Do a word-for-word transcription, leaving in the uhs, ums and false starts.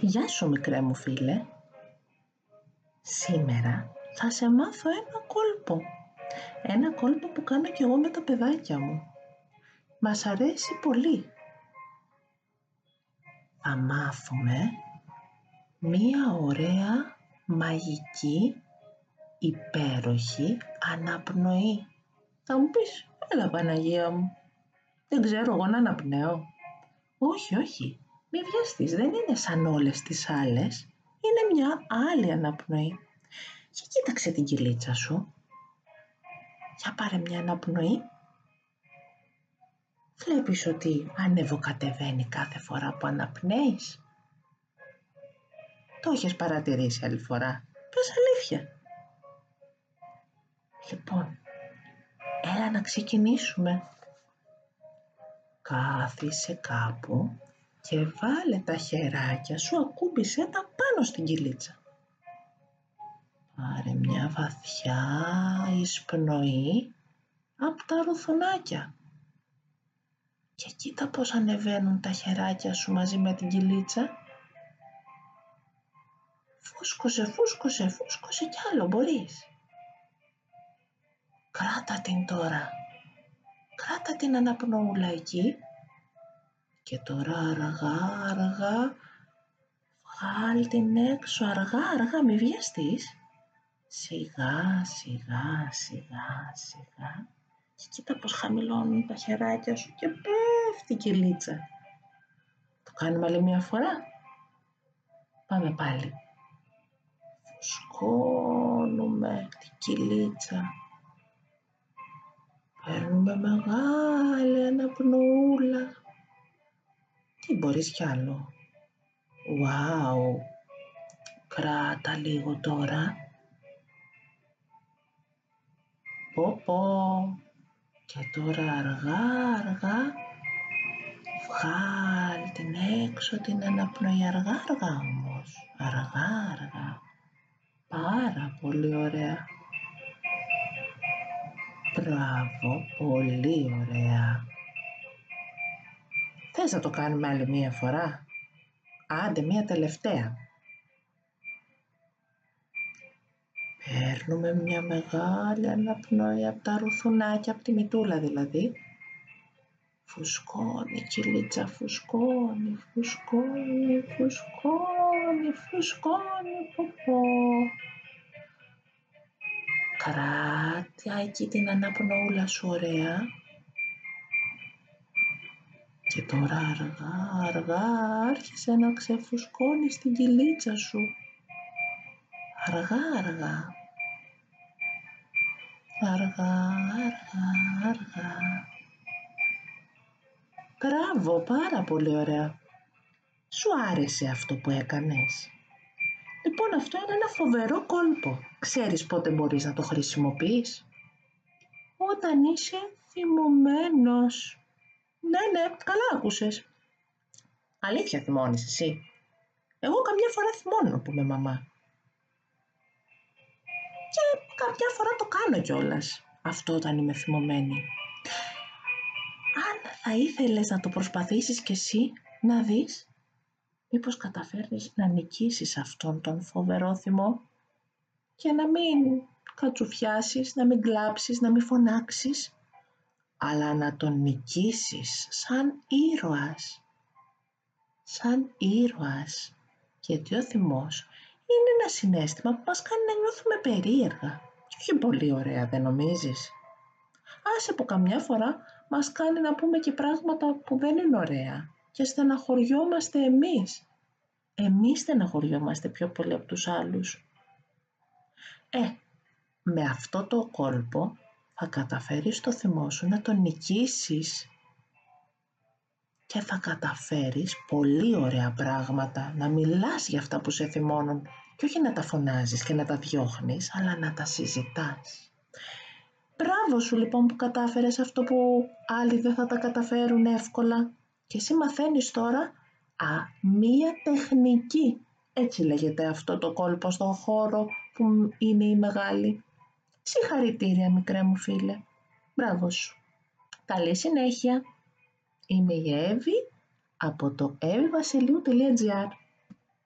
Γεια σου μικρέ μου φίλε. Σήμερα θα σε μάθω ένα κόλπο. Ένα κόλπο που κάνω κι εγώ με τα παιδάκια μου. Μας αρέσει πολύ. Θα μάθουμε μία ωραία, μαγική, υπέροχη αναπνοή. Θα μου πεις, έλα Παναγία μου, δεν ξέρω εγώ να αναπνέω. Όχι, όχι, μη βιαστείς, δεν είναι σαν όλες τις άλλες. Είναι μια άλλη αναπνοή. Και κοίταξε την κυλίτσα σου. Για πάρε μια αναπνοή. Βλέπεις ότι ανεβοκατεβαίνει κάθε φορά που αναπνέεις. Το έχεις παρατηρήσει άλλη φορά. Πες αλήθεια. Λοιπόν, έλα να ξεκινήσουμε. Κάθισε κάπου και βάλε τα χεράκια σου, ακούμπησε τα πάνω στην κυλίτσα. Πάρε μια βαθιά εισπνοή από τα ρουθουνάκια. Και κοίτα πώς ανεβαίνουν τα χεράκια σου μαζί με την κυλίτσα. Φούσκωσε, φούσκωσε, φούσκωσε κι άλλο μπορείς. Κράτα την τώρα. Κράτα την αναπνοούλα εκεί. Και τώρα αργά, αργά, βγάλ την έξω αργά, αργά, μη βιαστείς. Σιγά, σιγά, σιγά, σιγά. Και κοίτα πως χαμηλώνουν τα χεράκια σου και πέφτει η κυλίτσα. Το κάνουμε άλλη μια φορά. Πάμε πάλι. Φουσκώνουμε την κυλίτσα. Παίρνουμε μεγάλη αναπνοούλα. Τι μπορείς κι άλλο. Wow. Κράτα λίγο τώρα. Πω πω. Και τώρα αργά, αργά, βγάλ την έξω την αναπνοή, αργά, αργά όμως, αργά, αργά, πάρα πολύ ωραία. Μπράβο, πολύ ωραία. Θες να το κάνουμε άλλη μία φορά, άντε μία τελευταία. Παίρνουμε μια μεγάλη αναπνοή από τα ρουθουνάκια, από τη μητούλα δηλαδή. Φουσκώνει η κυλίτσα, φουσκώνει, φουσκώνει, φουσκώνει, φουσκώνει, ποπό. Κράτα εκεί την αναπνοούλα σου ωραία. Και τώρα αργά, αργά άρχισε να ξεφουσκώνεις την κυλίτσα σου. Αργά, αργά. Αργά, αργά, αργά. Μπράβο, πάρα πολύ ωραία. Σου άρεσε αυτό που έκανες. Λοιπόν, αυτό είναι ένα φοβερό κόλπο. Ξέρεις πότε μπορείς να το χρησιμοποιείς? Όταν είσαι θυμωμένος. Ναι, ναι, καλά άκουσες. Αλήθεια θυμώνεις εσύ? Εγώ καμιά φορά θυμώνω που με μαμά. Και κάποια φορά το κάνω κιόλας, αυτό όταν είμαι θυμωμένη. Αν θα ήθελες να το προσπαθήσεις κι εσύ, να δεις, μήπως καταφέρνεις να νικήσεις αυτόν τον φοβερό θυμό και να μην κατσουφιάσεις, να μην κλάψεις, να μην φωνάξεις, αλλά να τον νικήσεις σαν ήρωας. Σαν ήρωας. Γιατί ο θυμός είναι ένα συναίσθημα που μας κάνει να νιώθουμε περίεργα. Και όχι πολύ ωραία, δεν νομίζεις? Άσε που καμιά φορά μας κάνει να πούμε και πράγματα που δεν είναι ωραία. Και στεναχωριόμαστε εμείς. Εμείς στεναχωριόμαστε πιο πολύ από τους άλλους. Ε, με αυτό το κόλπο θα καταφέρεις το θυμό σου να τον νικήσεις. Και θα καταφέρεις πολύ ωραία πράγματα, να μιλάς για αυτά που σε θυμώνουν και όχι να τα φωνάζεις και να τα διώχνεις, αλλά να τα συζητάς. Μπράβο σου λοιπόν που κατάφερες αυτό που άλλοι δεν θα τα καταφέρουν εύκολα. Και εσύ μαθαίνεις τώρα α, μία τεχνική. Έτσι λέγεται αυτό το κόλπο στον χώρο που είναι η μεγάλη. Συγχαρητήρια μικρέ μου φίλε. Μπράβο σου. Καλή συνέχεια. Είμαι η Εύη από το evvasiliou τελεία gr.